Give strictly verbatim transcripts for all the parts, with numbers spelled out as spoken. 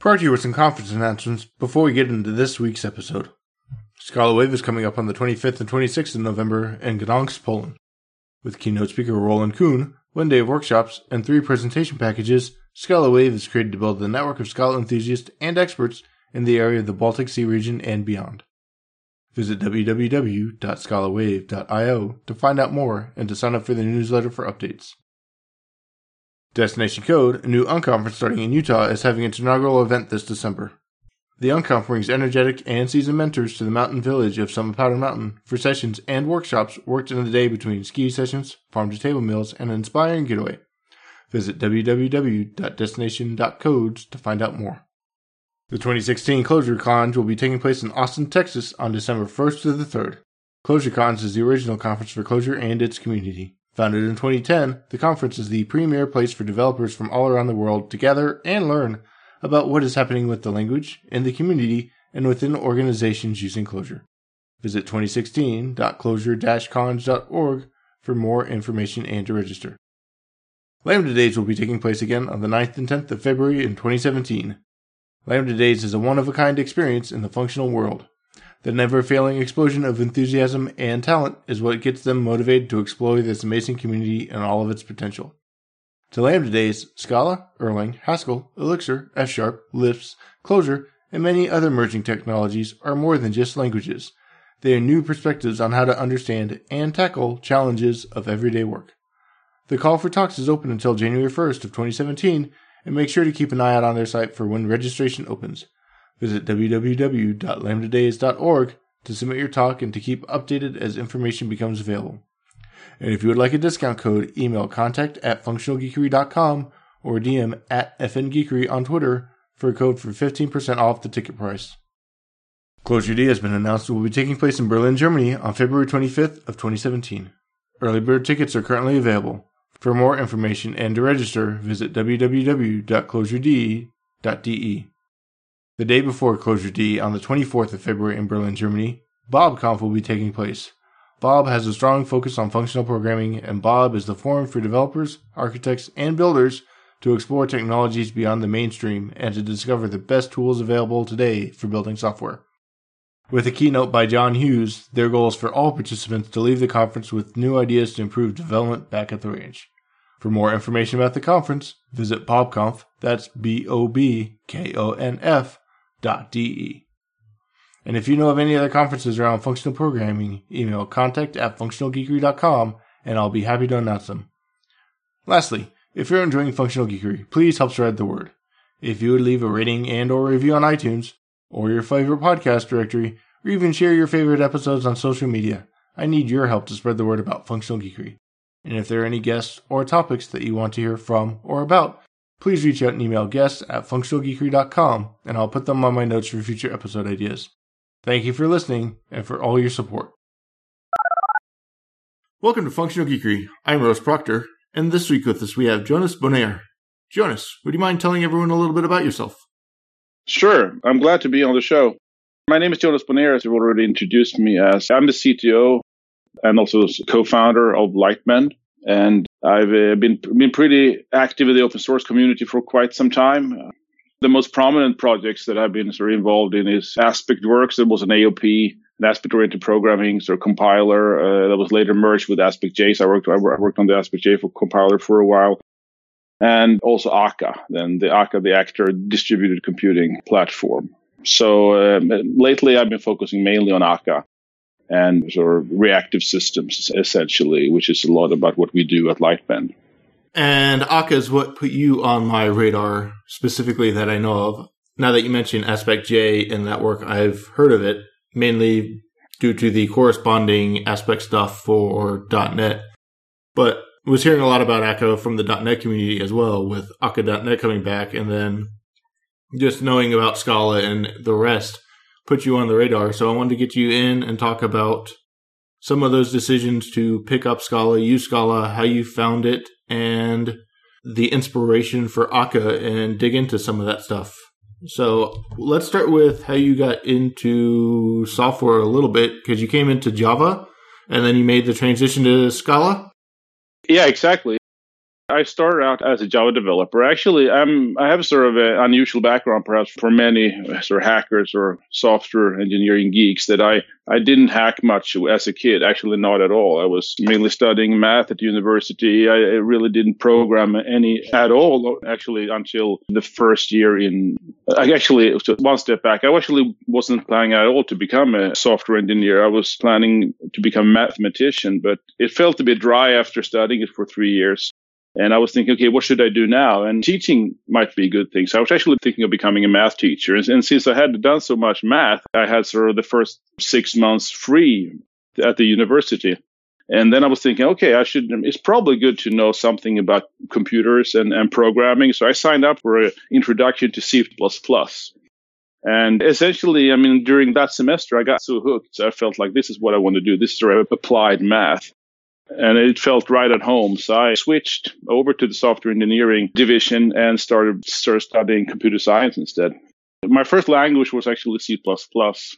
Priority with some conference announcements before we get into this week's episode. Scala Wave is coming up on the twenty-fifth and twenty-sixth of November in Gdańsk, Poland, with keynote speaker Roland Kuhn, one day of workshops, and three presentation packages. Scala Wave is created to build the network of Scala enthusiasts and experts in the area of the Baltic Sea region and beyond. Visit w w w dot scala wave dot i o to find out more and to sign up for the newsletter for updates. Destination Code, a new UnConference starting in Utah, is having its inaugural event this December. The UnConf brings energetic and seasoned mentors to the mountain village of Summit Powder Mountain for sessions and workshops worked in the day between ski sessions, farm-to-table meals, and an inspiring getaway. Visit w w w dot destination dot codes to find out more. The twenty sixteen Clojure/conj will be taking place in Austin, Texas on December first to the third. Clojure/conj is the original conference for Clojure and its community. Founded in twenty ten, the conference is the premier place for developers from all around the world to gather and learn about what is happening with the language, in the community, and within organizations using Clojure. Visit twenty sixteen dot clojure dash conj dot org for more information and to register. Lambda Days will be taking place again on the ninth and tenth of February in twenty seventeen. Lambda Days is a one-of-a-kind experience in the functional world. The never-failing explosion of enthusiasm and talent is what gets them motivated to explore this amazing community and all of its potential. To Lambda Days, Scala, Erlang, Haskell, Elixir, F sharp, Lisp, Clojure, and many other emerging technologies are more than just languages. They are new perspectives on how to understand and tackle challenges of everyday work. The call for talks is open until January first of twenty seventeen, and make sure to keep an eye out on their site for when registration opens. Visit w w w dot lambda days dot org to submit your talk and to keep updated as information becomes available. And if you would like a discount code, email contact at functional geekery dot com or D M at F N Geekery on Twitter for a code for fifteen percent off the ticket price. ClojureD has been announced it will be taking place in Berlin, Germany on February twenty-fifth of twenty seventeen. Early bird tickets are currently available. For more information and to register, visit w w w dot clojure d dot d e. The day before ClojureD, on the twenty-fourth of February in Berlin, Germany, BOBKonf will be taking place. Bob has a strong focus on functional programming, and Bob is the forum for developers, architects, and builders to explore technologies beyond the mainstream and to discover the best tools available today for building software. With a keynote by John Hughes, their goal is for all participants to leave the conference with new ideas to improve development back at the range. For more information about the conference, visit BOBKonf, that's B O B K O N F, .de. And if you know of any other conferences around functional programming, email contact at functional geekery dot com and I'll be happy to announce them. Lastly, if you're enjoying Functional Geekery, please help spread the word. If you would leave a rating and or review on iTunes, or your favorite podcast directory, or even share your favorite episodes on social media, I need your help to spread the word about Functional Geekery. And if there are any guests or topics that you want to hear from or about, please reach out and email guests at functional geekery dot com, and I'll put them on my notes for future episode ideas. Thank you for listening and for all your support. Welcome to Functional Geekery. I'm Rose Proctor, and this week with us we have Jonas Bonér. Jonas, would you mind telling everyone a little bit about yourself? Sure. I'm glad to be on the show. My name is Jonas Bonér, as you've already introduced me as. I'm the C T O and also co-founder of Lightbend, and I've uh, been been pretty active in the open source community for quite some time. The most prominent projects that I've been sort of involved in is AspectWerkz. That was an A O P, an aspect-oriented programming sort of compiler uh, that was later merged with AspectJ. So I worked I worked on the AspectJ for compiler for a while, and also Akka, then the Akka, the Actor distributed computing platform. So um, lately I've been focusing mainly on Akka and sort of reactive systems, essentially, which is a lot about what we do at Lightbend. And Akka is what put you on my radar, specifically that I know of. Now that you mention AspectJ and that work, I've heard of it, mainly due to the corresponding Aspect stuff for dot net. But I was hearing a lot about Akka from the dot net community as well, with Akka dot net coming back, and then just knowing about Scala and the rest put you on the radar. So I wanted to get you in and talk about some of those decisions to pick up Scala, use Scala, how you found it, and the inspiration for Akka, and dig into some of that stuff. So let's start with how you got into software a little bit, because you came into Java, and then you made the transition to Scala? Yeah, exactly. I started out as a Java developer. Actually, I'm, I have sort of an unusual background, perhaps, for many sort of hackers or software engineering geeks, that I, I didn't hack much as a kid, actually not at all. I was mainly studying math at university. I, I really didn't program any at all, actually, until the first year in... I actually, one step back, I actually wasn't planning at all to become a software engineer. I was planning to become a mathematician, but it felt a bit dry after studying it for three years. And I was thinking, okay, what should I do now? And teaching might be a good thing. So I was actually thinking of becoming a math teacher. And, and since I hadn't done so much math, I had sort of the first six months free at the university. And then I was thinking, okay, I should, it's probably good to know something about computers and, and programming. So I signed up for an introduction to C plus plus. And essentially, I mean, during that semester, I got so hooked. I felt like this is what I want to do. This is sort of applied math. And it felt right at home. So I switched over to the software engineering division and started sort of studying computer science instead. My first language was actually C plus plus.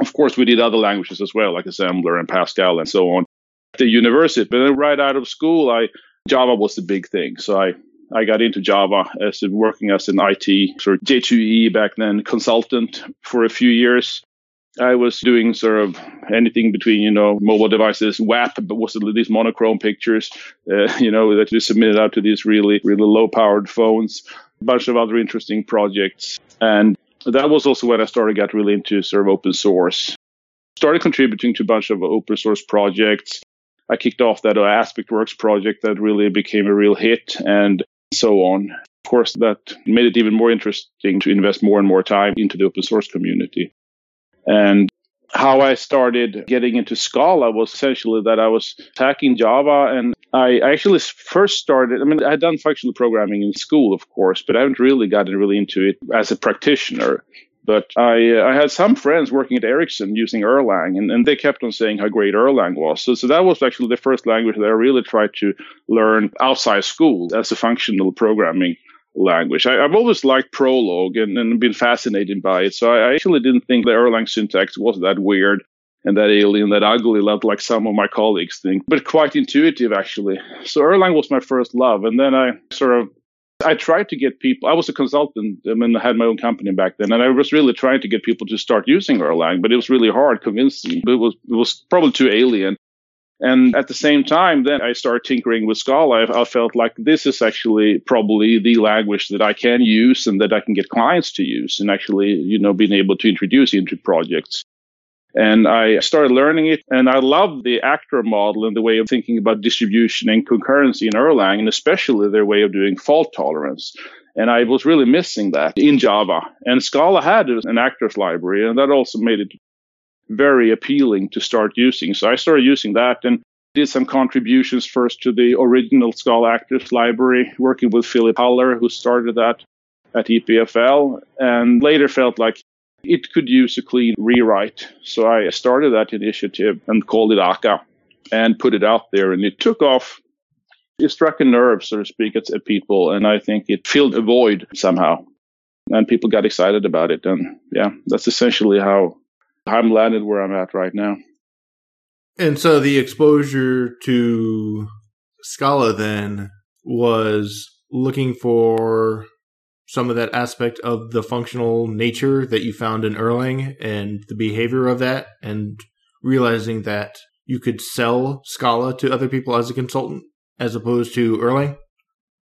Of course, we did other languages as well, like Assembler and Pascal and so on at the university. But then right out of school, I Java was the big thing. So I, I got into Java as working as an I T, sort of J two E back then, consultant for a few years. I was doing sort of anything between, you know, mobile devices, W A P, but was these monochrome pictures, uh, you know, that we submitted out to these really, really low-powered phones, a bunch of other interesting projects. And that was also when I started got really into sort of open source. Started contributing to a bunch of open source projects. I kicked off that AspectWerkz project that really became a real hit and so on. Of course, that made it even more interesting to invest more and more time into the open source community. And how I started getting into Scala was essentially that I was hacking Java. And I actually first started, I mean, I had done functional programming in school, of course, but I haven't really gotten really into it as a practitioner. But I, I had some friends working at Ericsson using Erlang, and, and they kept on saying how great Erlang was. So, so that was actually the first language that I really tried to learn outside school as a functional programming language. I, I've always liked Prolog and, and been fascinated by it. So I actually didn't think the Erlang syntax was that weird and that alien, that ugly, like some of my colleagues think, but quite intuitive actually. So Erlang was my first love. And then I sort of, I tried to get people, I was a consultant, I mean, I had my own company back then, and I was really trying to get people to start using Erlang, but it was really hard convincing. It was, it was probably too alien. And at the same time, then I started tinkering with Scala. I felt like this is actually probably the language that I can use and that I can get clients to use and actually, you know, being able to introduce into projects. And I started learning it. And I loved the Actor model and the way of thinking about distribution and concurrency in Erlang, and especially their way of doing fault tolerance. And I was really missing that in Java. And Scala had an Actors library, and that also made it very appealing to start using. So I started using that and did some contributions first to the original Scala Actors library, working with Philip Haller, who started that at E P F L, and later felt like it could use a clean rewrite. So I started that initiative and called it Akka and put it out there, and it took off. It struck a nerve, so to speak, at people, and I think it filled a void somehow. And people got excited about it, and yeah, that's essentially how I'm landed where I'm at right now. And so the exposure to Scala then was looking for some of that aspect of the functional nature that you found in Erlang and the behavior of that, and realizing that you could sell Scala to other people as a consultant as opposed to Erlang?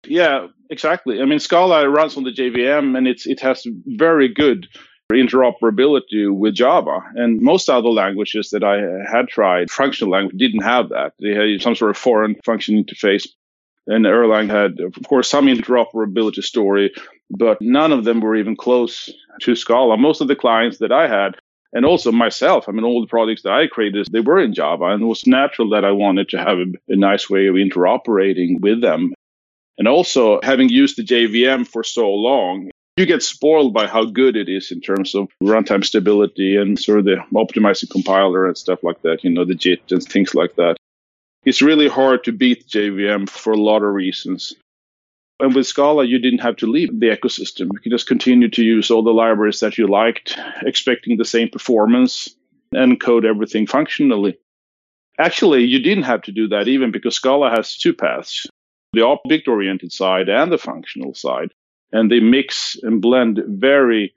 Yeah, exactly. I mean, Scala runs on the J V M, and it's it has very good interoperability with Java, and most other languages that I had tried, functional language, didn't have that. They had some sort of foreign function interface, and Erlang had, of course, some interoperability story, but none of them were even close to Scala. Most of the clients that I had, and also myself, I mean, all the products that I created, they were in Java, and it was natural that I wanted to have a, a nice way of interoperating with them. And also, having used the J V M for so long, you get spoiled by how good it is in terms of runtime stability and sort of the optimizing compiler and stuff like that, you know, the J I T and things like that. It's really hard to beat J V M for a lot of reasons. And with Scala, you didn't have to leave the ecosystem. You could just continue to use all the libraries that you liked, expecting the same performance, and code everything functionally. Actually, you didn't have to do that even because Scala has two paths. the object-oriented side and the functional side. And they mix and blend very,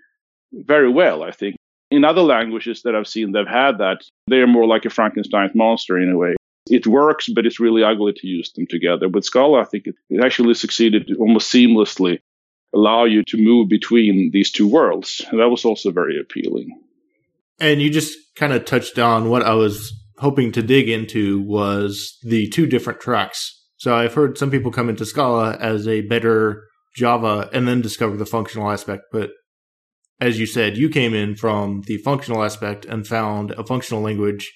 very well, I think. In other languages that I've seen that have had that, they're more like a Frankenstein's monster in a way. It works, but it's really ugly to use them together. With Scala, I think it, it actually succeeded to almost seamlessly allow you to move between these two worlds. And that was also very appealing. And you just kind of touched on what I was hoping to dig into was the two different tracks. So I've heard some people come into Scala as a better Java and then discover the functional aspect. But as you said, you came in from the functional aspect and found a functional language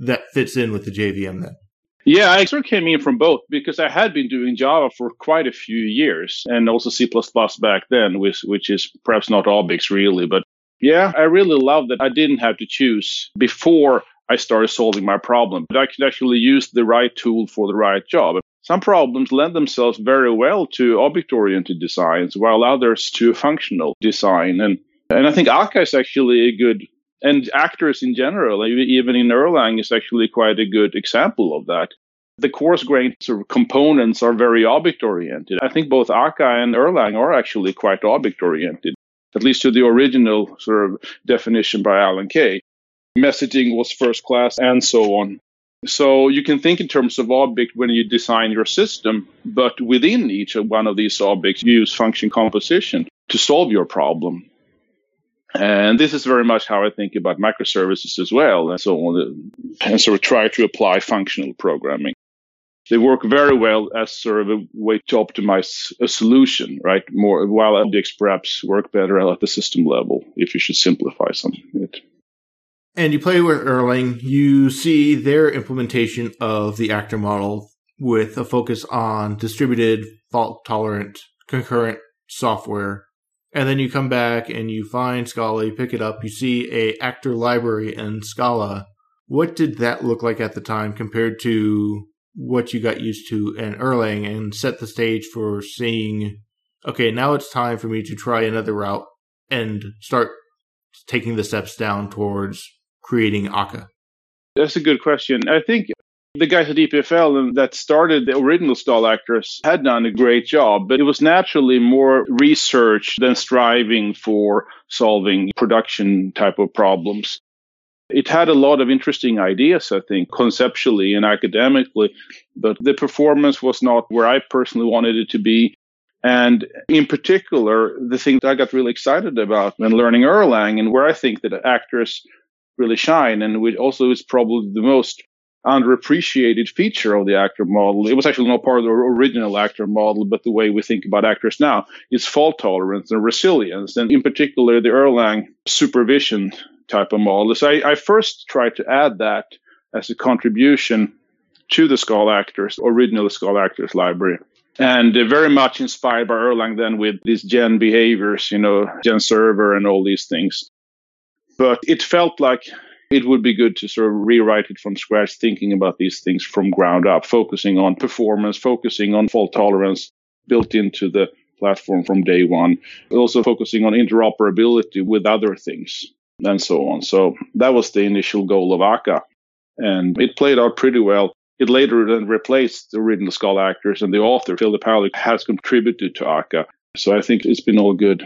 that fits in with the J V M then. Yeah, I sort of came in from both because I had been doing Java for quite a few years and also C plus plus back then, which, which is perhaps not objects really. But yeah, I really love that I didn't have to choose before I started solving my problem. But I could actually use the right tool for the right job. Some problems lend themselves very well to object-oriented designs, while others to functional design. And and I think Akka is actually a good, and actors in general, even in Erlang, is actually quite a good example of that. The coarse-grained sort of components are very object-oriented. I think both Akka and Erlang are actually quite object-oriented, at least to the original sort of definition by Alan Kay. Messaging was first class and so on. So you can think in terms of object when you design your system, but within each one of these objects, you use function composition to solve your problem. And this is very much how I think about microservices as well, and so on, and sort of try to apply functional programming. They work very well as sort of a way to optimize a solution, right? More while objects perhaps work better at the system level if you should simplify something. And you play with Erlang, you see their implementation of the actor model with a focus on distributed, fault-tolerant, concurrent software. And then you come back and you find Scala, you pick it up, you see a actor library in Scala. What did that look like at the time compared to what you got used to in Erlang, and set the stage for seeing, okay, now it's time for me to try another route and start taking the steps down towards creating Akka? That's a good question. I think the guys at E P F L that started the original Scala actors had done a great job, but it was naturally more research than striving for solving production type of problems. It had a lot of interesting ideas, I think, conceptually and academically, but the performance was not where I personally wanted it to be. And in particular, the thing that I got really excited about when learning Erlang, and where I think that actors really shine, and which also is probably the most underappreciated feature of the actor model. It was actually not part of the original actor model, but the way we think about actors now is fault tolerance and resilience, and in particular, the Erlang supervision type of model. So I, I first tried to add that as a contribution to the Scala actors, original Scala actors library. And very much inspired by Erlang then with these gen behaviors, you know, gen server and all these things. But it felt like it would be good to sort of rewrite it from scratch, thinking about these things from ground up, focusing on performance, focusing on fault tolerance built into the platform from day one, also focusing on interoperability with other things and so on. So that was the initial goal of Akka. And it played out pretty well. It later then replaced the original Scala actors, and the author, Philip Haller, has contributed to Akka. So I think it's been all good.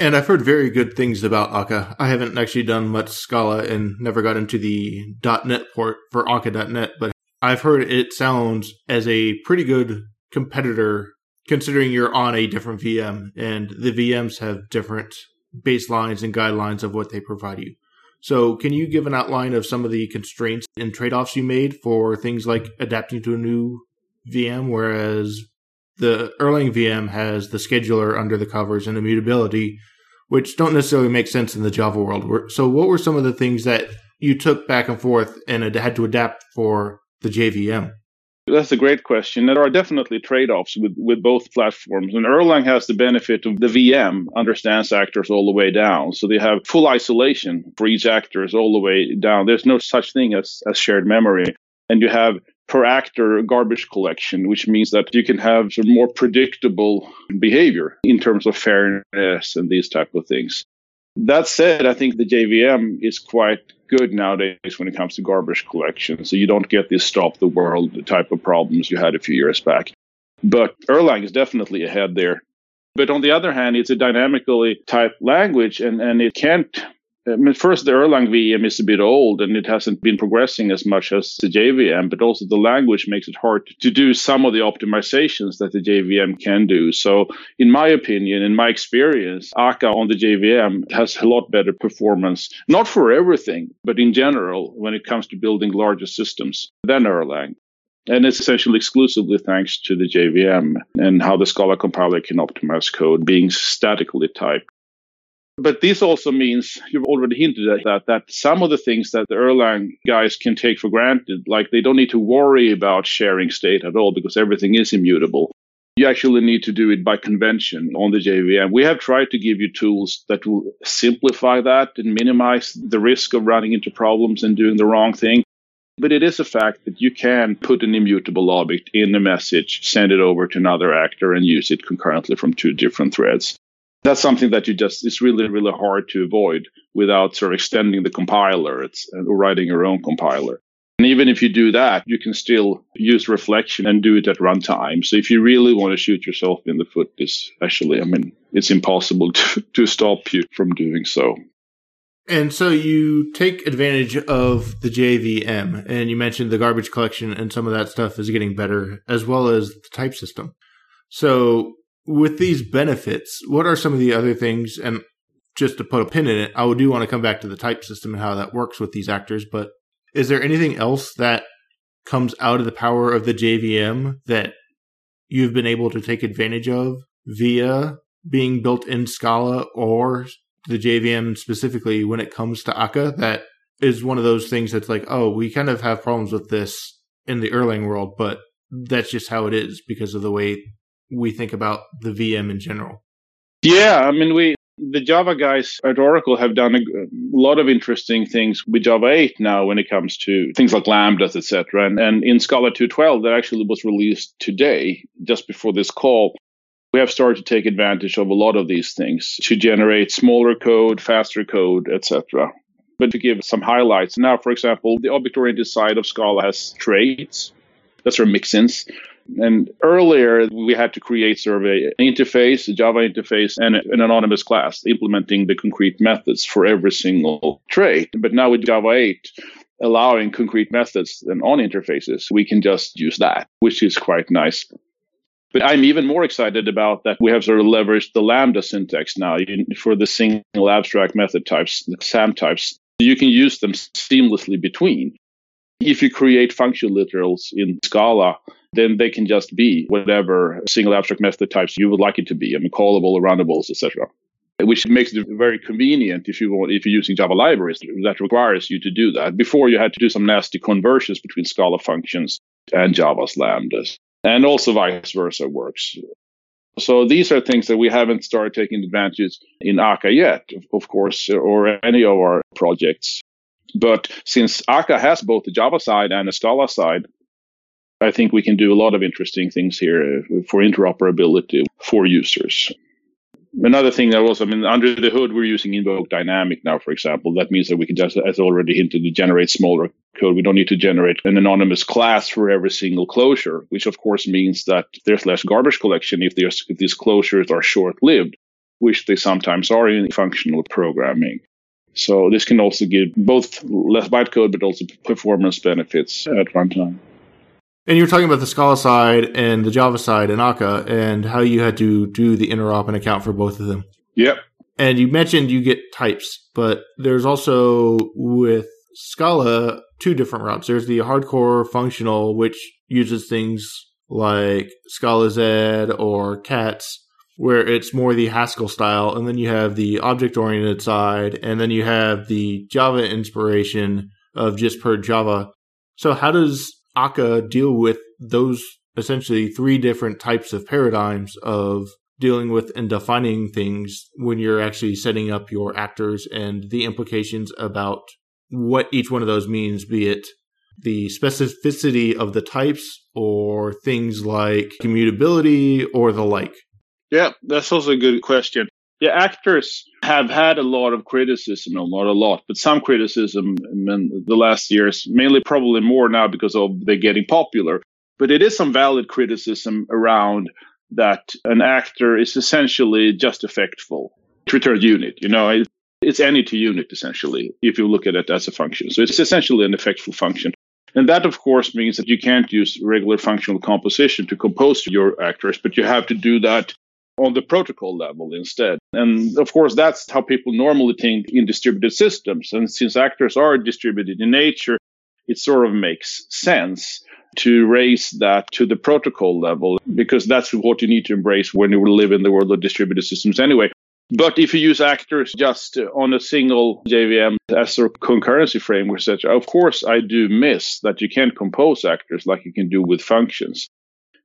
And I've heard very good things about Akka. I haven't actually done much Scala and never got into the .dot net port for Akka dot net, but I've heard it sounds as a pretty good competitor, considering you're on a different V M, and the V Ms have different baselines and guidelines of what they provide you. So can you give an outline of some of the constraints and trade-offs you made for things like adapting to a new V M, whereas the Erlang V M has the scheduler under the covers and immutability, which don't necessarily make sense in the Java world. So what were some of the things that you took back and forth and had to adapt for the J V M? That's a great question. There are definitely trade-offs with, with both platforms. And Erlang has the benefit of the V M understands actors all the way down. So they have full isolation for each actors all the way down. There's no such thing as, as shared memory. And you have per actor garbage collection, which means that you can have some more predictable behavior in terms of fairness and these type of things. That said, I think the J V M is quite good nowadays when it comes to garbage collection. So you don't get this stop the world type of problems you had a few years back. But Erlang is definitely ahead there. But on the other hand, it's a dynamically typed language, and, and it can't... I mean, first, the Erlang V M is a bit old, and it hasn't been progressing as much as the J V M, but also the language makes it hard to do some of the optimizations that the J V M can do. So in my opinion, in my experience, Akka on the J V M has a lot better performance, not for everything, but in general, when it comes to building larger systems than Erlang. And it's essentially exclusively thanks to the J V M and how the Scala compiler can optimize code being statically typed. But this also means, you've already hinted at that, that some of the things that the Erlang guys can take for granted, like they don't need to worry about sharing state at all because everything is immutable. You actually need to do it by convention on the J V M. We have tried to give you tools that will simplify that and minimize the risk of running into problems and doing the wrong thing. But it is a fact that you can put an immutable object in a message, send it over to another actor, and use it concurrently from two different threads. That's something that you just, it's really, really hard to avoid without sort of extending the compiler it's, or writing your own compiler. And even if you do that, you can still use reflection and do it at runtime. So if you really want to shoot yourself in the foot, it's actually, I mean, it's impossible to, to stop you from doing so. And so you take advantage of the J V M, and you mentioned the garbage collection and some of that stuff is getting better, as well as the type system. So with these benefits, what are some of the other things? And just to put a pin in it, I do want to come back to the type system and how that works with these actors, but is there anything else that comes out of the power of the J V M that you've been able to take advantage of via being built in Scala or the J V M specifically when it comes to Akka? That is one of those things that's like, oh, we kind of have problems with this in the Erlang world, but that's just how it is because of the way we think about the V M in general. Yeah, I mean, we the Java guys at Oracle have done a, a lot of interesting things with Java eight now when it comes to things like lambdas, et cetera. And, and in Scala two point twelve, that actually was released today, just before this call. We have started to take advantage of a lot of these things to generate smaller code, faster code, et cetera. But to give some highlights, now, for example, the object-oriented side of Scala has traits. That's our mixins. And earlier, we had to create sort of an interface, a Java interface, and an anonymous class, implementing the concrete methods for every single trait. But now with Java eight, allowing concrete methods and on interfaces, we can just use that, which is quite nice. But I'm even more excited about that we have sort of leveraged the Lambda syntax now for the single abstract method types, the SAM types. You can use them seamlessly between. If you create function literals in Scala, then they can just be whatever single abstract method types you would like it to be. I mean, callable, runnables, et cetera, which makes it very convenient if you want, if you're using Java libraries that requires you to do that. Before, you had to do some nasty conversions between Scala functions and Java's lambdas, and also vice versa works. So these are things that we haven't started taking advantage in Akka yet, of course, or any of our projects. But since Akka has both the Java side and the Scala side, I think we can do a lot of interesting things here for interoperability for users. Another thing that was, I mean, under the hood, we're using Invoke Dynamic now, for example. That means that we can just, as already hinted, generate smaller code. We don't need to generate an anonymous class for every single closure, which of course means that there's less garbage collection if, there's, if these closures are short-lived, which they sometimes are in functional programming. So this can also give both less bytecode, but also performance benefits at runtime. And you were talking about the Scala side and the Java side in Akka and how you had to do the interop and account for both of them. Yep. And you mentioned you get types, but there's also with Scala two different routes. There's the hardcore functional, which uses things like Scala Z or cats, where it's more the Haskell style, and then you have the object-oriented side, and then you have the Java inspiration of just per Java. So how does Akka deal with those essentially three different types of paradigms of dealing with and defining things when you're actually setting up your actors and the implications about what each one of those means, be it the specificity of the types or things like commutability or the like? Yeah, that's also a good question. The actors have had a lot of criticism, no, not a lot, but some criticism in the last years, mainly probably more now because of they're getting popular. But it is some valid criticism around that an actor is essentially just effectful. It returns unit, you know, it, it's any to unit essentially, if you look at it as a function. So it's essentially an effectful function. And that, of course, means that you can't use regular functional composition to compose your actors, but you have to do that on the protocol level instead. And, of course, that's how people normally think in distributed systems. And since actors are distributed in nature, it sort of makes sense to raise that to the protocol level, because that's what you need to embrace when you live in the world of distributed systems anyway. But if you use actors just on a single J V M as a concurrency framework, et cetera, of course, I do miss that you can't compose actors like you can do with functions.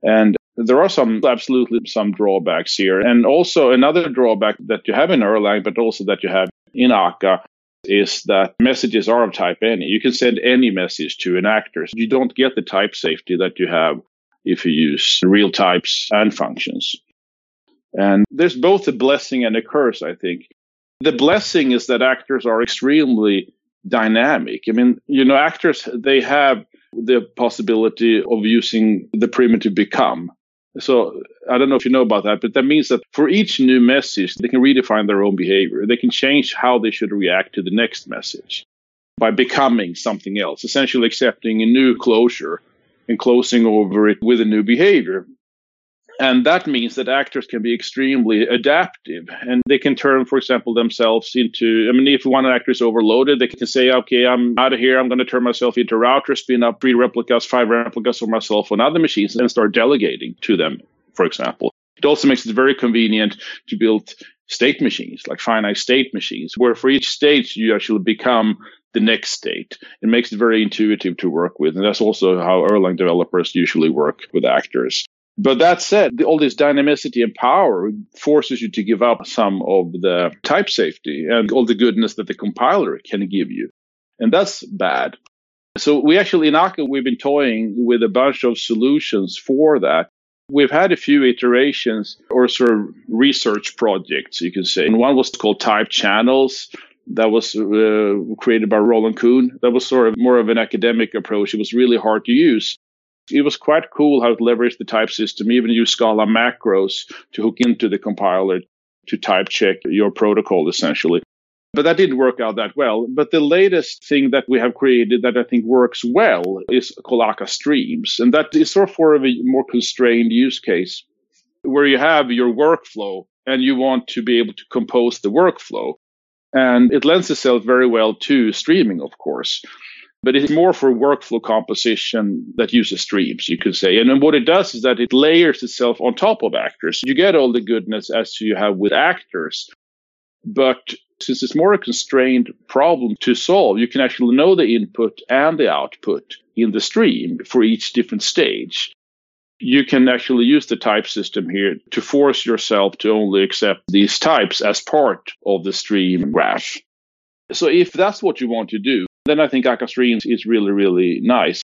And there are some absolutely some drawbacks here. And also another drawback that you have in Erlang, but also that you have in Akka, is that messages are of type any. You can send any message to an actor. You don't get the type safety that you have if you use real types and functions. And there's both a blessing and a curse, I think. The blessing is that actors are extremely dynamic. I mean, you know, actors, they have the possibility of using the primitive become. So I don't know if you know about that, but that means that for each new message, they can redefine their own behavior. They can change how they should react to the next message by becoming something else, essentially accepting a new closure and closing over it with a new behavior. And that means that actors can be extremely adaptive, and they can turn, for example, themselves into, I mean, if one actor is overloaded, they can say, okay, I'm out of here. I'm going to turn myself into a router, spin up three replicas, five replicas for myself on other machines, and start delegating to them, for example. It also makes it very convenient to build state machines, like finite state machines, where for each state, you actually become the next state. It makes it very intuitive to work with. And that's also how Erlang developers usually work with actors. But that said, all this dynamicity and power forces you to give up some of the type safety and all the goodness that the compiler can give you. And that's bad. So we actually, in Akka, we've been toying with a bunch of solutions for that. We've had a few iterations or sort of research projects, you can say. And one was called Type Channels. That was uh, created by Roland Kuhn. That was sort of more of an academic approach. It was really hard to use. It was quite cool how it leveraged the type system, even use Scala macros to hook into the compiler to type check your protocol, essentially. But that didn't work out that well. But the latest thing that we have created that I think works well is called Akka Streams. And that is sort of for a more constrained use case where you have your workflow and you want to be able to compose the workflow. And it lends itself very well to streaming, of course. But it's more for workflow composition that uses streams, you could say. And then what it does is that it layers itself on top of actors. You get all the goodness as you have with actors. But since it's more a constrained problem to solve, you can actually know the input and the output in the stream for each different stage. You can actually use the type system here to force yourself to only accept these types as part of the stream graph. So if that's what you want to do, then I think Akka Streams is really, really nice.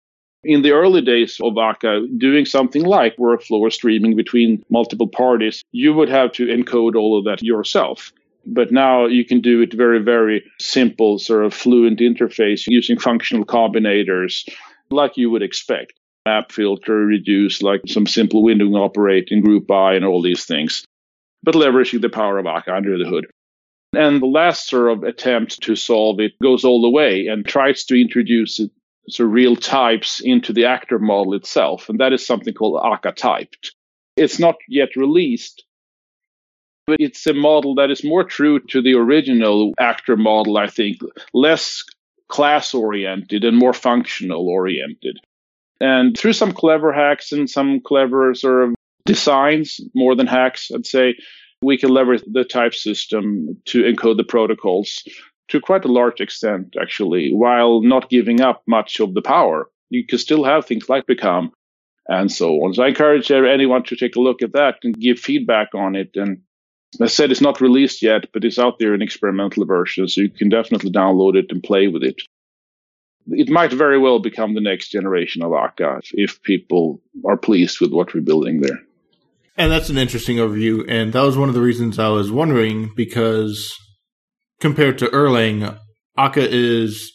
In the early days of Akka, doing something like workflow or streaming between multiple parties, you would have to encode all of that yourself. But now you can do it very, very simple, sort of fluent interface using functional combinators like you would expect. Map, filter, reduce, like some simple windowing operating, group by, and all these things. But leveraging the power of Akka under the hood. And the last sort of attempt to solve it goes all the way and tries to introduce sort of real types into the actor model itself. And that is something called Akka Typed. It's not yet released, but it's a model that is more true to the original actor model, I think, less class-oriented and more functional-oriented. And through some clever hacks and some clever sort of designs, more than hacks, I'd say, we can leverage the type system to encode the protocols to quite a large extent, actually, while not giving up much of the power. You can still have things like become and so on. So I encourage anyone to take a look at that and give feedback on it. And as I said, it's not released yet, but it's out there in experimental version, so you can definitely download it and play with it. It might very well become the next generation of Akka if people are pleased with what we're building there. And that's an interesting overview, and that was one of the reasons I was wondering, because compared to Erlang, Akka is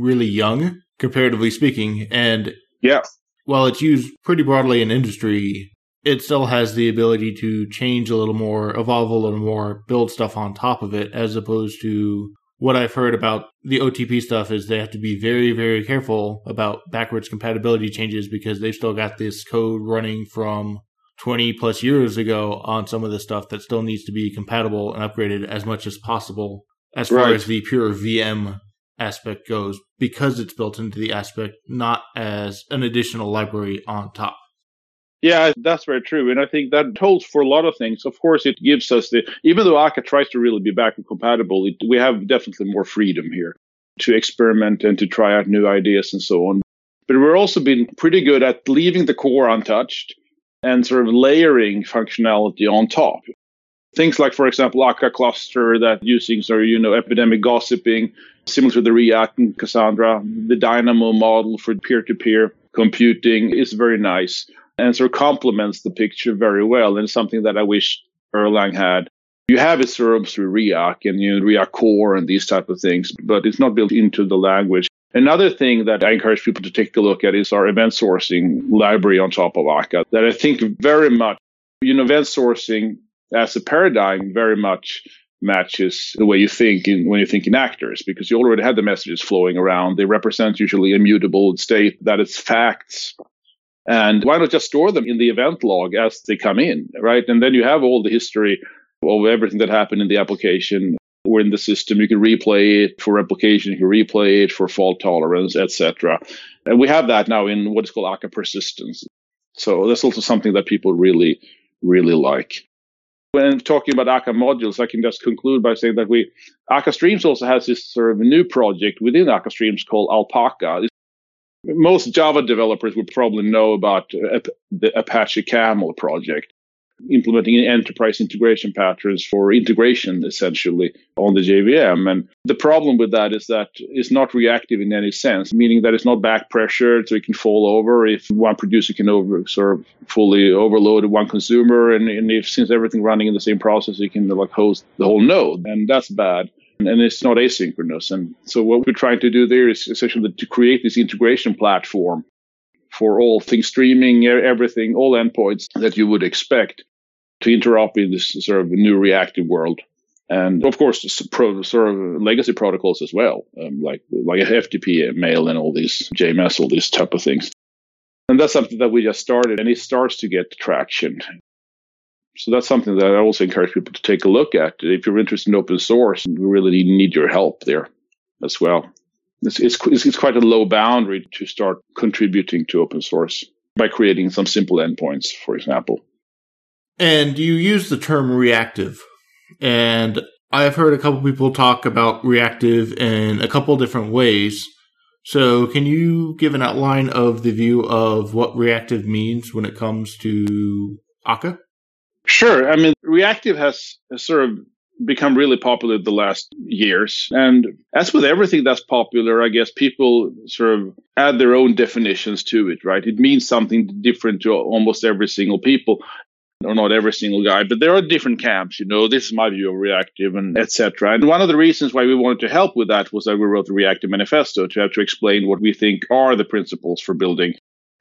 really young, comparatively speaking, and yeah, while it's used pretty broadly in industry, it still has the ability to change a little more, evolve a little more, build stuff on top of it, as opposed to what I've heard about the O T P stuff is they have to be very, very careful about backwards compatibility changes because they've still got this code running from twenty plus years ago on some of the stuff that still needs to be compatible and upgraded as much as possible as far right. as the pure V M aspect goes, because it's built into the aspect, not as an additional library on top. Yeah, that's very true. And I think that holds for a lot of things. Of course, it gives us the, even though Akka tries to really be backward compatible, it, we have definitely more freedom here to experiment and to try out new ideas and so on. But we're also been pretty good at leaving the core untouched and sort of layering functionality on top. Things like, for example, Akka Cluster that using sort of, you know, epidemic gossiping, similar to the React and Cassandra, the Dynamo model for peer-to-peer computing is very nice and sort of complements the picture very well. And it's something that I wish Erlang had. You have it sort of through React and you know, React Core and these type of things, but it's not built into the language. Another thing that I encourage people to take a look at is our event sourcing library on top of Akka that I think very much, you know, event sourcing as a paradigm very much matches the way you think in, when you think in actors, because you already have the messages flowing around. They represent usually a mutable state that is facts. And why not just store them in the event log as they come in, right? And then you have all the history of everything that happened in the application or in the system. You can replay it for replication. You can replay it for fault tolerance, et cetera. And we have that now in what is called Akka Persistence. So that's also something that people really, really like. When talking about Akka modules, I can just conclude by saying that we Akka Streams also has this sort of new project within Akka Streams called Alpakka. Most Java developers would probably know about the Apache Camel project, implementing enterprise integration patterns for integration, essentially, on the J V M. And the problem with that is that it's not reactive in any sense, meaning that it's not back pressured, so it can fall over if one producer can over, sort of fully overload one consumer. And, and if since everything running in the same process, it can like host the whole node, and that's bad. And, and it's not asynchronous. And so what we're trying to do there is essentially to create this integration platform for all things streaming, everything, all endpoints that you would expect to interrupt in this sort of new reactive world. And of course, sort of legacy protocols as well, um, like like F T P mail and all these J M S, all these type of things. And that's something that we just started, and it starts to get traction. So that's something that I also encourage people to take a look at. If you're interested in open source, we really need your help there as well. It's, it's, it's quite a low boundary to start contributing to open source by creating some simple endpoints, for example. And you use the term reactive. And I've heard a couple people talk about reactive in a couple different ways. So can you give an outline of the view of what reactive means when it comes to Akka? Sure. I mean, reactive has sort of become really popular the last years. And as with everything that's popular, I guess people sort of add their own definitions to it, right? It means something different to almost every single people, or not every single guy, but there are different camps, you know, this is my view of reactive and et cetera. And one of the reasons why we wanted to help with that was that we wrote the Reactive Manifesto to have to explain what we think are the principles for building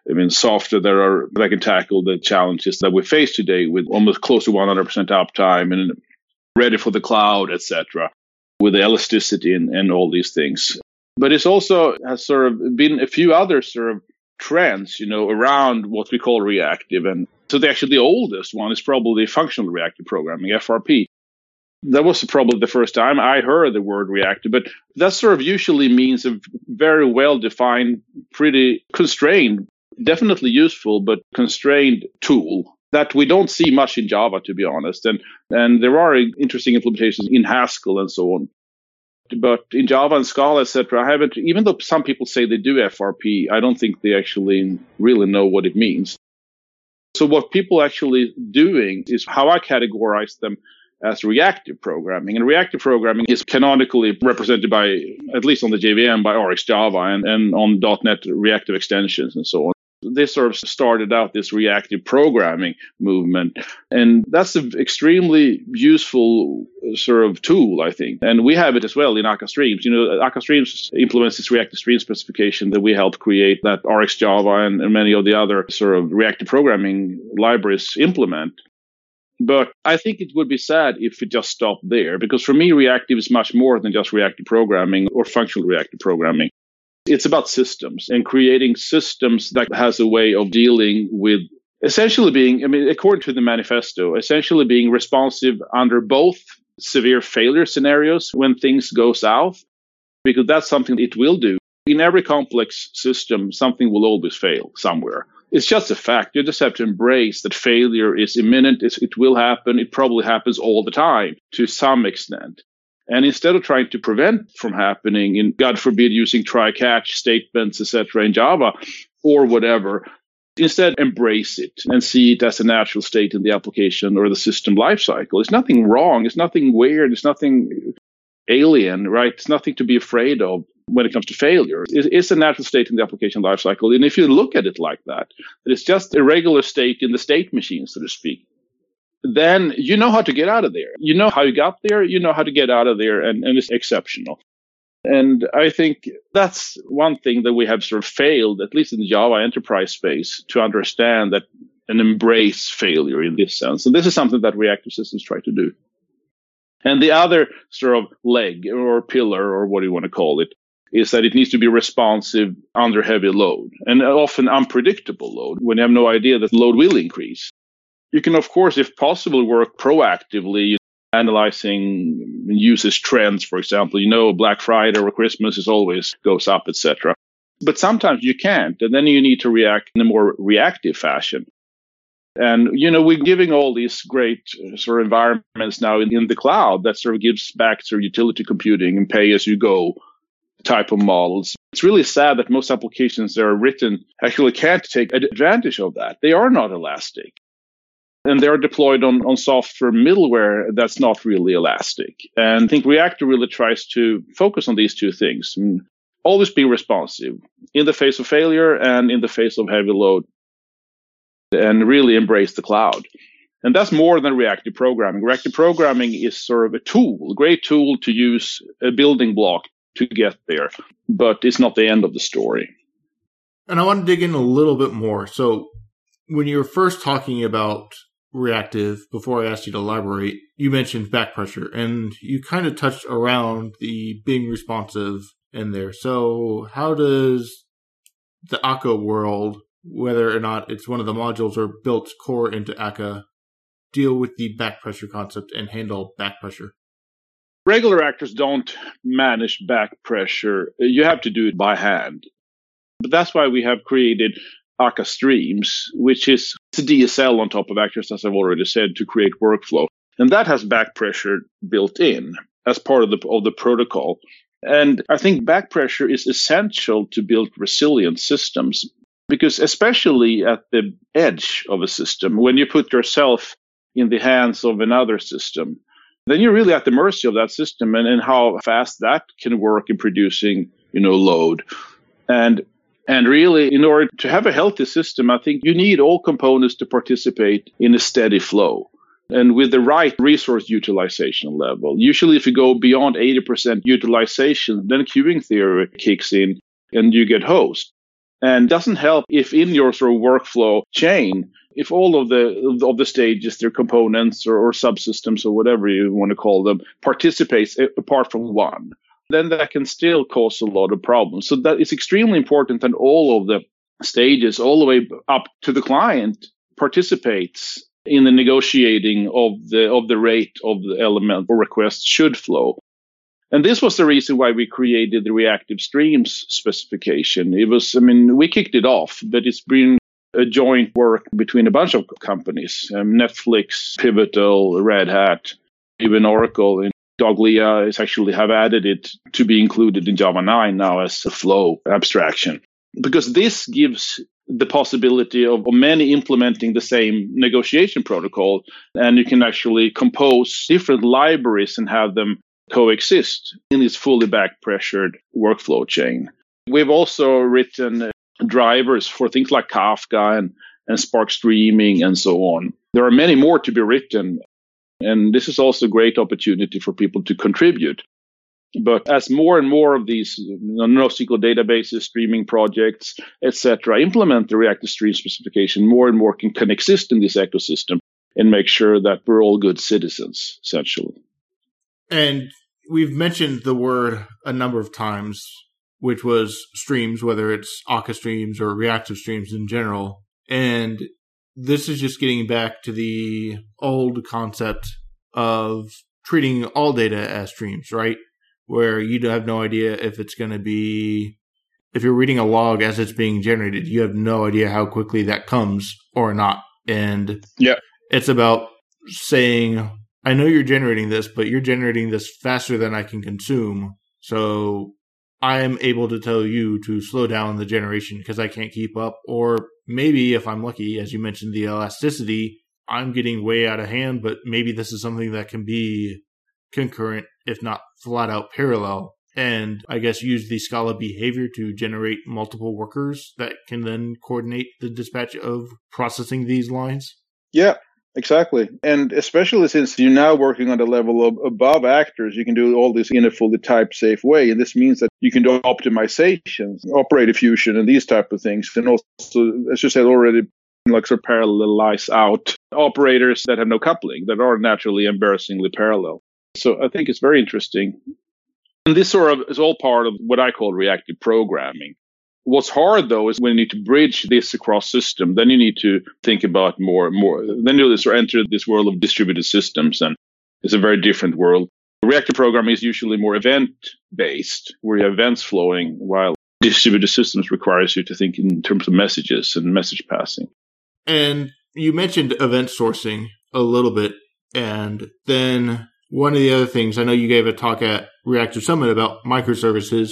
I mean, software that, are, that can tackle the challenges that we face today with almost close to one hundred percent uptime and ready for the cloud, et cetera, with the elasticity and, and all these things. But it's also has sort of been a few other sort of trends, you know, around what we call reactive. And so the, actually the oldest one is probably functional reactive programming, F R P. That was probably the first time I heard the word reactive, but that sort of usually means a very well-defined, pretty constrained, definitely useful, but constrained tool that we don't see much in Java, to be honest. And and there are interesting implementations in Haskell and so on. But in Java and Scala, et cetera, I haven't, even though some people say they do F R P, I don't think they actually really know what it means. So what people actually doing is how I categorize them as reactive programming. And reactive programming is canonically represented by, at least on the J V M, by RxJava and, and on dot net Reactive Extensions and so on. This sort of started out this reactive programming movement. And that's an extremely useful sort of tool, I think. And we have it as well in Akka Streams. You know, Akka Streams implements this reactive stream specification that we helped create, that RxJava and, and many of the other sort of reactive programming libraries implement. But I think it would be sad if it just stopped there, because for me, reactive is much more than just reactive programming or functional reactive programming. It's about systems and creating systems that has a way of dealing with essentially being, I mean, according to the manifesto, essentially being responsive under both severe failure scenarios when things go south, because that's something it will do. In every complex system, something will always fail somewhere. It's just a fact. You just have to embrace that failure is imminent. It's, it will happen. It probably happens all the time to some extent. And instead of trying to prevent from happening, in God forbid using try-catch statements, et cetera, in Java or whatever, instead embrace it and see it as a natural state in the application or the system lifecycle. It's nothing wrong. It's nothing weird. It's nothing alien, right? It's nothing to be afraid of when it comes to failure. It's a natural state in the application lifecycle. And if you look at it like that, it's just a regular state in the state machine, so to speak. Then you know how to get out of there. You know how you got there, you know how to get out of there, and, and it's exceptional. And I think that's one thing that we have sort of failed, at least in the Java enterprise space, to understand that and embrace failure in this sense. And this is something that reactive systems try to do. And the other sort of leg or pillar or what do you want to call it is that it needs to be responsive under heavy load and often unpredictable load when you have no idea that load will increase. You can, of course, if possible, work proactively, analyzing usage trends, for example. You know, Black Friday or Christmas is always goes up, et cetera. But sometimes you can't, and then you need to react in a more reactive fashion. And, you know, we're giving all these great sort of environments now in, in the cloud that sort of gives back to utility computing and pay-as-you-go type of models. It's really sad that most applications that are written actually can't take advantage of that. They are not elastic. And they're deployed on, on software middleware that's not really elastic. And I think Reactive really tries to focus on these two things. And always be responsive in the face of failure and in the face of heavy load. And really embrace the cloud. And that's more than reactive programming. Reactive programming is sort of a tool, a great tool to use, a building block to get there. But it's not the end of the story. And I want to dig in a little bit more. So when you were first talking about reactive, before I asked you to elaborate, you mentioned back pressure, and you kind of touched around the being responsive in there. So how does the Akka world, whether or not it's one of the modules or built core into Akka, deal with the back pressure concept and handle back pressure? Regular actors don't manage back pressure. You have to do it by hand. But that's why we have created Akka Streams, which is a D S L on top of actors, as I've already said, to create workflow. And that has back pressure built in as part of the, of the protocol. And I think back pressure is essential to build resilient systems, because especially at the edge of a system, when you put yourself in the hands of another system, then you're really at the mercy of that system and, and how fast that can work in producing, you know, load. And And really, in order to have a healthy system, I think you need all components to participate in a steady flow and with the right resource utilization level. Usually, if you go beyond eighty percent utilization, then queuing theory kicks in and you get hosed. And doesn't help if in your sort of workflow chain, if all of the of the stages, their components or, or subsystems or whatever you want to call them, participates apart from one, then that can still cause a lot of problems. So that it's extremely important that all of the stages, all the way up to the client, participates in the negotiating of the of the rate of the element or request should flow. And this was the reason why we created the Reactive Streams specification. It was, I mean, we kicked it off, but it's been a joint work between a bunch of companies, um, Netflix, Pivotal, Red Hat, even Oracle, and Doglia is actually have added it to be included in Java nine now as a flow abstraction, because this gives the possibility of many implementing the same negotiation protocol, and you can actually compose different libraries and have them coexist in this fully back pressured workflow chain. We've also written drivers for things like Kafka and, and Spark Streaming and so on. There are many more to be written, and this is also a great opportunity for people to contribute. But as more and more of these you know, NoSQL databases, streaming projects, et cetera, implement the Reactive Stream specification, more and more can, can exist in this ecosystem and make sure that we're all good citizens, essentially. And we've mentioned the word a number of times, which was streams, whether it's Akka Streams or Reactive Streams in general. And this is just getting back to the old concept of treating all data as streams, right? Where you have no idea if it's going to be, if you're reading a log as it's being generated, you have no idea how quickly that comes or not. And yeah, it's about saying, I know you're generating this, but you're generating this faster than I can consume. So I'm able to tell you to slow down the generation because I can't keep up. Or maybe if I'm lucky, as you mentioned, the elasticity, I'm getting way out of hand, but maybe this is something that can be concurrent, if not flat out parallel, and I guess use the Scala behavior to generate multiple workers that can then coordinate the dispatch of processing these lines? Yeah, exactly. And especially since you're now working on the level of above actors, you can do all this in a fully type safe way. And this means that you can do optimizations, operator fusion, and these type of things. And also, as you said already, like sort of parallelize out operators that have no coupling, that are naturally embarrassingly parallel. So I think it's very interesting. And this sort of is all part of what I call reactive programming. What's hard, though, is when you need to bridge this across system, then you need to think about more and more. Then you'll sort of enter this world of distributed systems, and it's a very different world. Reactive programming is usually more event-based, where you have events flowing, while distributed systems requires you to think in terms of messages and message passing. And you mentioned event sourcing a little bit, and then one of the other things, I know you gave a talk at Reactive Summit about microservices.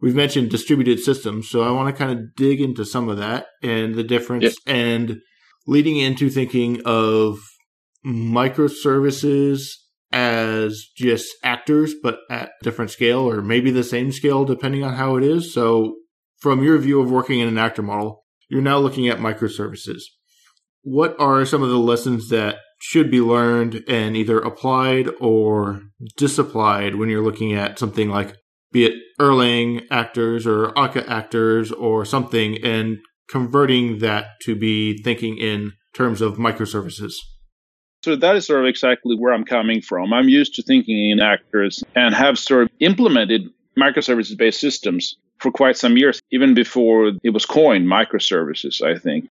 We've mentioned distributed systems, so I want to kind of dig into some of that and the difference yes. and leading into thinking of microservices as just actors, but at different scale or maybe the same scale, depending on how it is. So from your view of working in an actor model, you're now looking at microservices. What are some of the lessons that should be learned and either applied or disapplied when you're looking at something like, be it Erlang actors or Akka actors or something, and converting that to be thinking in terms of microservices? So that is sort of exactly where I'm coming from. I'm used to thinking in actors and have sort of implemented microservices-based systems for quite some years, even before it was coined microservices, I think.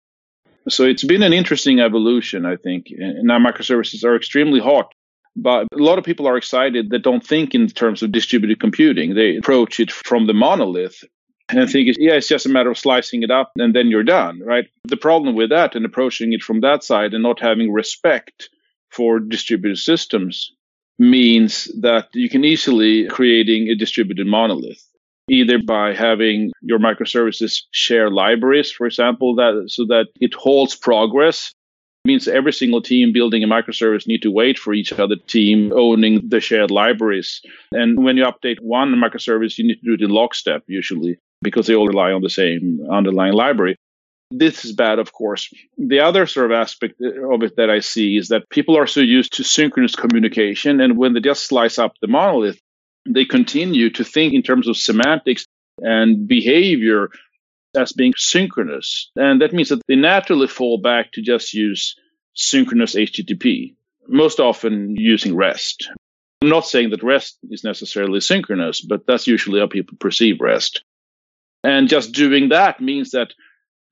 So it's been an interesting evolution, I think. And now microservices are extremely hot, but a lot of people are excited that don't think in terms of distributed computing. They approach it from the monolith and think, it's, yeah, it's just a matter of slicing it up and then you're done, right? The problem with that and approaching it from that side and not having respect for distributed systems means that you can easily creating a distributed monolith, either by having your microservices share libraries, for example, that so that it holds progress. It means every single team building a microservice need to wait for each other team owning the shared libraries. And when you update one microservice, you need to do it in lockstep usually because they all rely on the same underlying library. This is bad, of course. The other sort of aspect of it that I see is that people are so used to synchronous communication, and when they just slice up the monolith, they continue to think in terms of semantics and behavior as being synchronous. And that means that they naturally fall back to just use synchronous H T T P, most often using REST. I'm not saying that REST is necessarily synchronous, but that's usually how people perceive REST. And just doing that means that,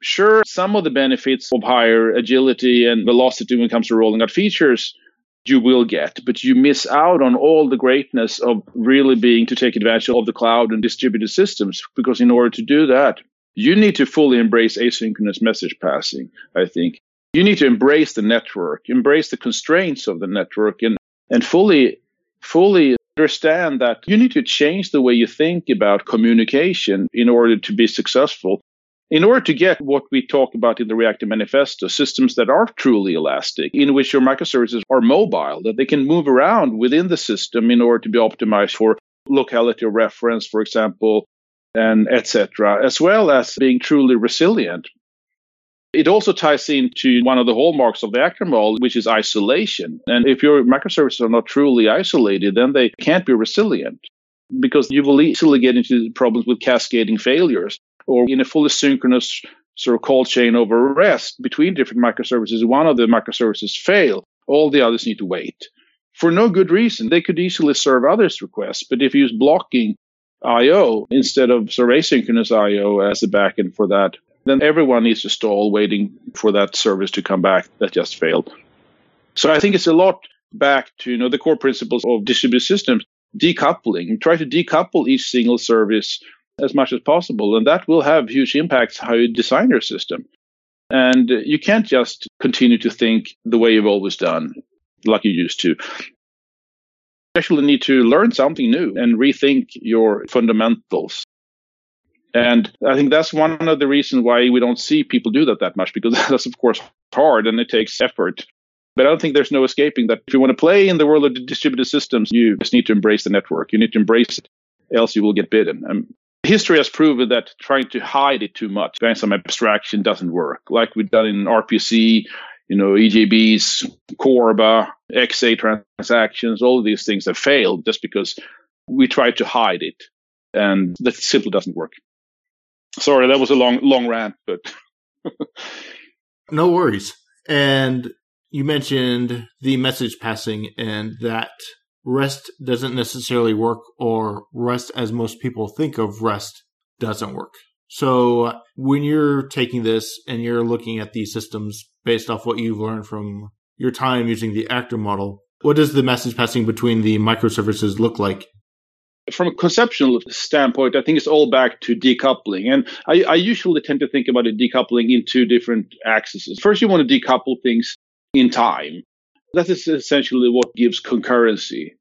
sure, some of the benefits of higher agility and velocity when it comes to rolling out features you will get, but you miss out on all the greatness of really being to take advantage of the cloud and distributed systems, because in order to do that, you need to fully embrace asynchronous message passing, I think. You need to embrace the network, embrace the constraints of the network, and, and fully, fully understand that you need to change the way you think about communication in order to be successful, in order to get what we talk about in the Reactive Manifesto, systems that are truly elastic, in which your microservices are mobile, that they can move around within the system in order to be optimized for locality of reference, for example, and et cetera, as well as being truly resilient. It also ties into one of the hallmarks of the Akka model, which is isolation. And if your microservices are not truly isolated, then they can't be resilient, because you will easily get into problems with cascading failures, or in a fully synchronous sort of call chain over rest between different microservices, one of the microservices fail, all the others need to wait for no good reason. They could easily serve others' requests, but if you use blocking I O instead of sort of asynchronous I O as the backend for that, then everyone needs to stall waiting for that service to come back that just failed. So I think it's a lot back to, you know, the core principles of distributed systems, decoupling. Try to decouple each single service as much as possible, and that will have huge impacts how you design your system. And you can't just continue to think the way you've always done, like you used to. You actually need to learn something new and rethink your fundamentals. And I think that's one of the reasons why we don't see people do that that much, because that's, of course, hard and it takes effort. But I don't think there's no escaping that if you want to play in the world of distributed systems, you just need to embrace the network. You need to embrace it, else you will get bitten. And history has proven that trying to hide it too much, trying some abstraction, doesn't work. Like we've done in R P C, you know, E J Bs, Corba, X A transactions, all of these things have failed just because we tried to hide it. And that simply doesn't work. Sorry, that was a long, long rant, but no worries. And you mentioned the message passing and that rest doesn't necessarily work, or rest as most people think of rest doesn't work. So when you're taking this and you're looking at these systems based off what you've learned from your time using the Akka model, what does the message passing between the microservices look like? From a conceptual standpoint, I think it's all back to decoupling. And I, I usually tend to think about it decoupling in two different axes. First, you want to decouple things in time. That is essentially what gives concurrency.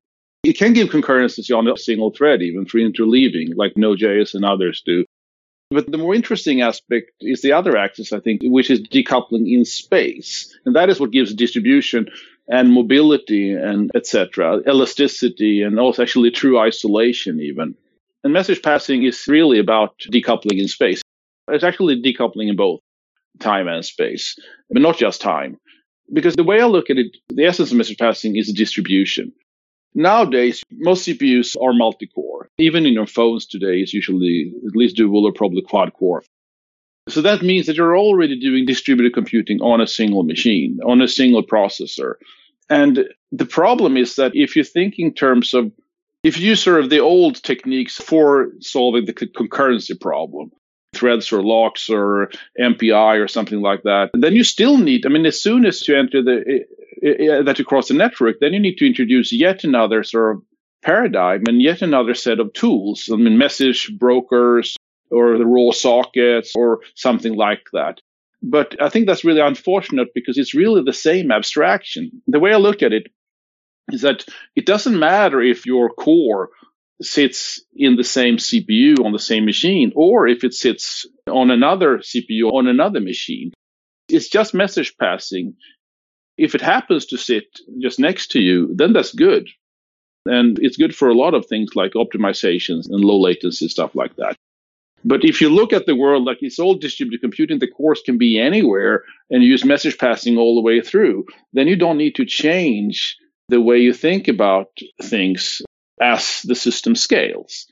It can give concurrency on a single thread, even through interleaving, like Node.js and others do. But the more interesting aspect is the other axis, I think, which is decoupling in space. And that is what gives distribution and mobility and et cetera, elasticity, and also actually true isolation even. And message passing is really about decoupling in space. It's actually decoupling in both time and space, but not just time. Because the way I look at it, the essence of message passing is distribution. Nowadays, most C P Us are multi-core. Even in your phones today, it's usually at least dual or probably quad-core. So that means that you're already doing distributed computing on a single machine, on a single processor. And the problem is that if you think in terms of, if you use sort of the old techniques for solving the concurrency problem, threads or locks or M P I or something like that, then you still need, I mean, as soon as you enter the, that you cross the network, then you need to introduce yet another sort of paradigm and yet another set of tools. I mean, message brokers, or the raw sockets, or something like that. But I think that's really unfortunate, because it's really the same abstraction. The way I look at it is that it doesn't matter if your core sits in the same C P U on the same machine, or if it sits on another C P U on another machine. It's just message passing. If it happens to sit just next to you, then that's good. And it's good for a lot of things like optimizations and low latency, stuff like that. But if you look at the world, like it's all distributed computing, the cores can be anywhere and use message passing all the way through, then you don't need to change the way you think about things as the system scales.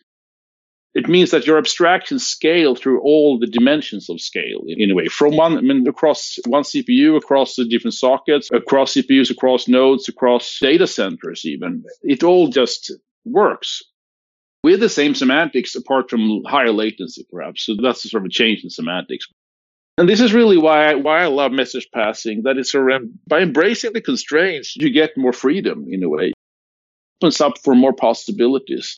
It means that your abstractions scale through all the dimensions of scale in a way, from one, I mean, across one C P U, across the different sockets, across C P Us, across nodes, across data centers even. It all just works. With the same semantics, apart from higher latency, perhaps. So that's sort of a change in semantics. And this is really why I, why I love message passing, that it's around, by embracing the constraints, you get more freedom in a way. It opens up for more possibilities.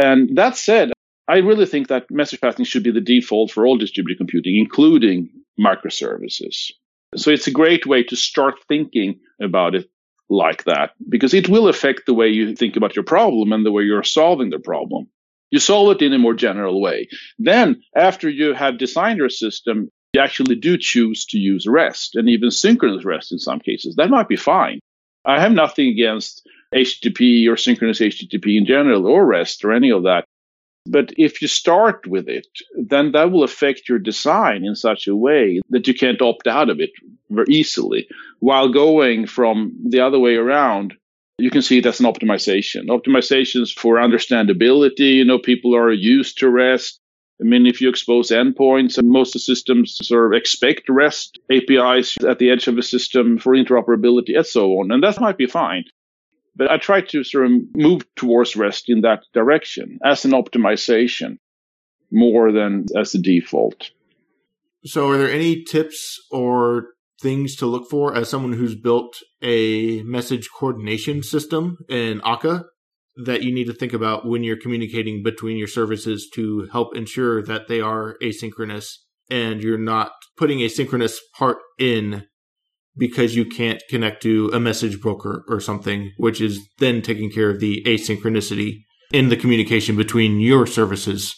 And that said, I really think that message passing should be the default for all distributed computing, including microservices. So it's a great way to start thinking about it like that, because it will affect the way you think about your problem and the way you're solving the problem. You solve it in a more general way. Then, after you have designed your system, you actually do choose to use REST, and even synchronous REST in some cases. That might be fine. I have nothing against H T T P or synchronous H T T P in general, or REST or any of that. But if you start with it, then that will affect your design in such a way that you can't opt out of it very easily. While going from the other way around, you can see that's an optimization. Optimizations for understandability, you know, people are used to REST. I mean, if you expose endpoints, and most of the systems sort of expect REST A P Is at the edge of a system for interoperability and so on. And that might be fine. But I try to sort of move towards REST in that direction as an optimization more than as a default. So are there any tips or things to look for as someone who's built a message coordination system in Akka that you need to think about when you're communicating between your services to help ensure that they are asynchronous and you're not putting asynchronous part in because you can't connect to a message broker or something, which is then taking care of the asynchronicity in the communication between your services?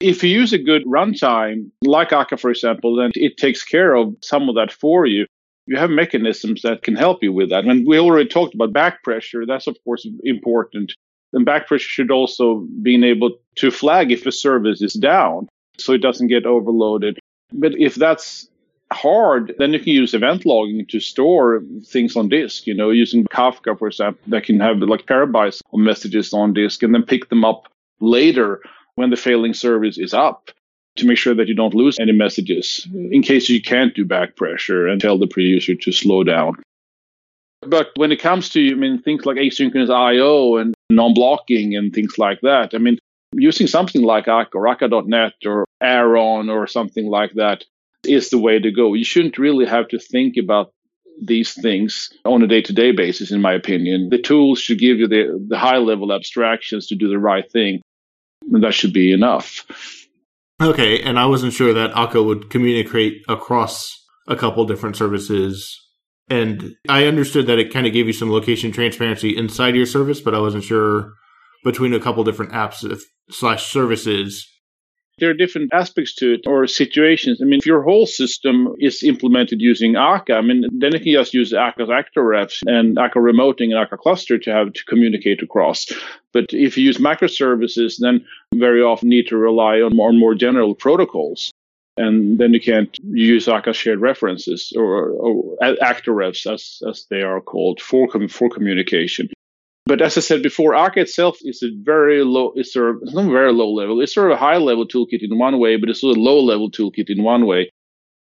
If you use a good runtime, like Akka, for example, then it takes care of some of that for you. You have mechanisms that can help you with that. And we already talked about back pressure. That's, of course, important. And back pressure should also be able to flag if a service is down so it doesn't get overloaded. But if that's hard, then you can use event logging to store things on disk, you know, using Kafka, for example, that can have like terabytes of messages on disk and then pick them up later when the failing service is up to make sure that you don't lose any messages in case you can't do back pressure and tell the producer to slow down. But when it comes to, I mean, things like asynchronous I O and non-blocking and things like that, I mean, using something like Akka or Akka dot net or Aaron or something like that is the way to go. You shouldn't really have to think about these things on a day-to-day basis, in my opinion. The tools should give you the, the high-level abstractions to do the right thing, and that should be enough. Okay, and I wasn't sure that Akka would communicate across a couple different services. And I understood that it kind of gave you some location transparency inside your service, but I wasn't sure between a couple different apps if, slash services. There are different aspects to it or situations. I mean, if your whole system is implemented using Akka, I mean, then you can just use Akka's actor refs and Akka remoting and Akka cluster to have to communicate across. But if you use microservices, then very often you need to rely on more, on more general protocols. And then you can't use Akka shared references or, or actor refs, as, as they are called, for, for communication. But as I said before, Akka itself is a very low, it's, sort of, it's not very low level. It's sort of a high level toolkit in one way, but it's sort of a low level toolkit in one way.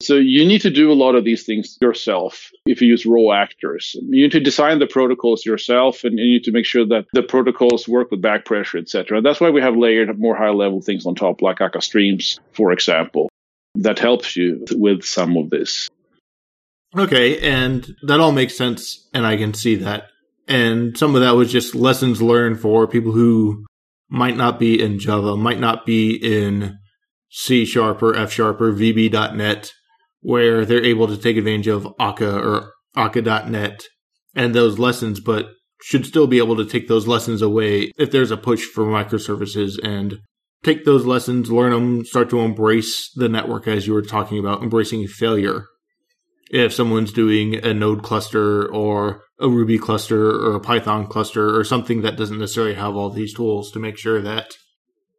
So you need to do a lot of these things yourself if you use raw actors. You need to design the protocols yourself, and you need to make sure that the protocols work with back pressure, et cetera. That's why we have layered more high level things on top, like Akka Streams, for example, that helps you with some of this. Okay, and that all makes sense, and I can see that. And some of that was just lessons learned for people who might not be in Java, might not be in C Sharp or F Sharp or V B dot net, where they're able to take advantage of Akka or Akka dot net and those lessons, but should still be able to take those lessons away if there's a push for microservices and take those lessons, learn them, start to embrace the network as you were talking about, embracing failure. If someone's doing a Node cluster or a Ruby cluster or a Python cluster or something that doesn't necessarily have all these tools to make sure that.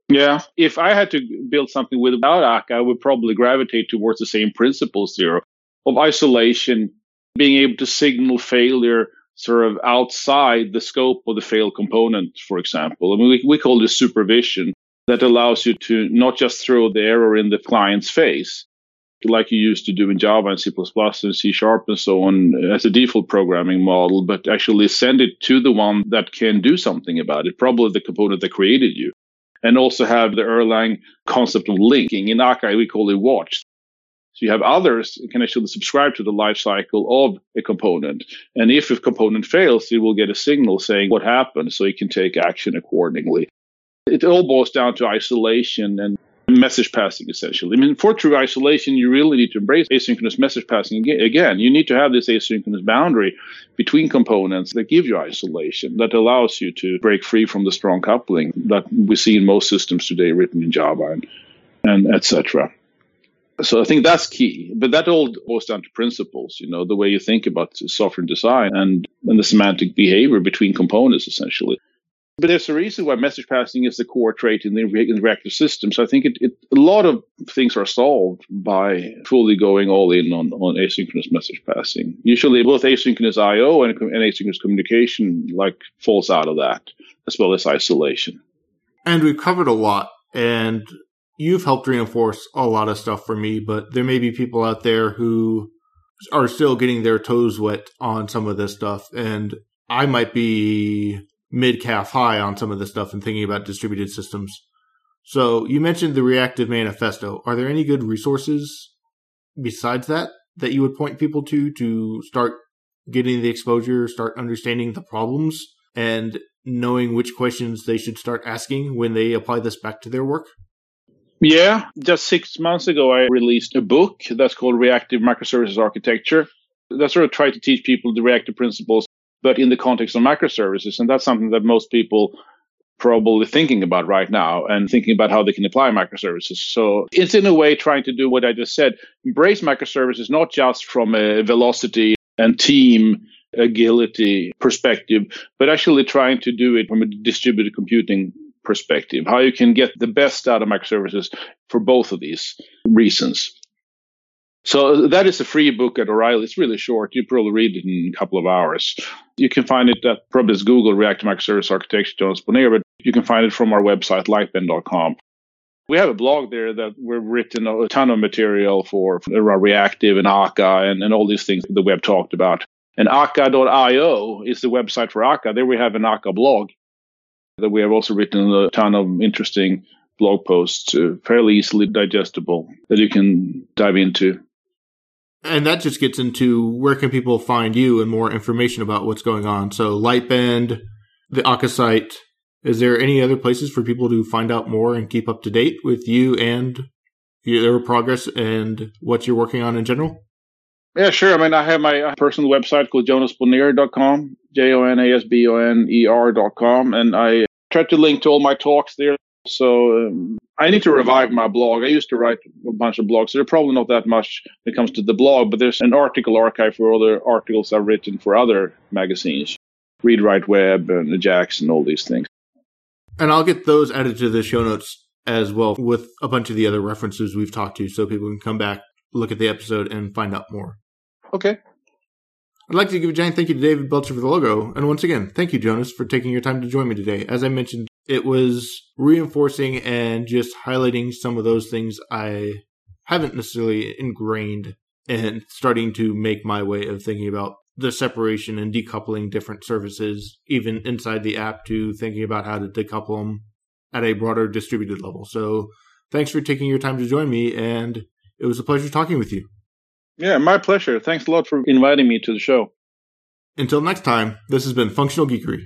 Yeah. If I had to build something without Akka, I would probably gravitate towards the same principles there of isolation, being able to signal failure sort of outside the scope of the fail component, for example. I mean, we, we call this supervision that allows you to not just throw the error in the client's face, like you used to do in Java and C plus plus and C Sharp and so on as a default programming model, but actually send it to the one that can do something about it, probably the component that created you. And also have the Erlang concept of linking. In Akka, we call it watch. So you have others who can actually subscribe to the lifecycle of a component. And if a component fails, you will get a signal saying what happened, so you can take action accordingly. It all boils down to isolation and message passing, essentially. I mean, for true isolation, you really need to embrace asynchronous message passing. Again, you need to have this asynchronous boundary between components that give you isolation, that allows you to break free from the strong coupling that we see in most systems today written in Java and, and et cetera. So I think that's key. But that all boils down to principles, you know, the way you think about software design and, and the semantic behavior between components, essentially. But there's a reason why message passing is the core trait in the, in the reactive system. So I think it, it, a lot of things are solved by fully going all in on, on asynchronous message passing. Usually both asynchronous I O and, and asynchronous communication like falls out of that, as well as isolation. And we've covered a lot, and you've helped reinforce a lot of stuff for me, but there may be people out there who are still getting their toes wet on some of this stuff, and I might be mid-calf high on some of this stuff and thinking about distributed systems. So you mentioned the Reactive Manifesto. Are there any good resources besides that that you would point people to to start getting the exposure, start understanding the problems, and knowing which questions they should start asking when they apply this back to their work? Yeah, just six months ago, I released a book that's called Reactive Microservices Architecture. That sort of tried to teach people the reactive principles, but in the context of microservices. And that's something that most people probably thinking about right now and thinking about how they can apply microservices. So it's in a way trying to do what I just said, embrace microservices, not just from a velocity and team agility perspective, but actually trying to do it from a distributed computing perspective, how you can get the best out of microservices for both of these reasons. So that is a free book at O'Reilly. It's really short. You probably read it in a couple of hours. You can find it at probably it's Google Reactive Microservice Architecture, Jonas Bonér, but you can find it from our website, lightbend dot com. We have a blog there that we've written a ton of material for, for Reactive and Akka and, and all these things that we've talked about. And Akka dot I O is the website for Akka. There we have an Akka blog that we have also written a ton of interesting blog posts, uh, fairly easily digestible, that you can dive into. And that just gets into where can people find you and more information about what's going on. So Lightbend, the Akka site, is there any other places for people to find out more and keep up to date with you and your progress and what you're working on in general? Yeah, sure. I mean, I have my personal website called jonas bonér dot com, J O N A S B O N E R dot com, and I try to link to all my talks there. So um, I need to revive my blog. I used to write a bunch of blogs. So there's probably not that much when it comes to the blog, but there's an article archive for other articles I've written for other magazines, Read Write Web and the Jax and all these things. And I'll get those added to the show notes as well with a bunch of the other references we've talked to so people can come back, look at the episode, and find out more. Okay. I'd like to give a giant thank you to David Belcher for the logo. And once again, thank you, Jonas, for taking your time to join me today. As I mentioned, it was reinforcing and just highlighting some of those things I haven't necessarily ingrained and starting to make my way of thinking about the separation and decoupling different services, even inside the app, to thinking about how to decouple them at a broader distributed level. So thanks for taking your time to join me, and it was a pleasure talking with you. Yeah, my pleasure. Thanks a lot for inviting me to the show. Until next time, this has been Functional Geekery.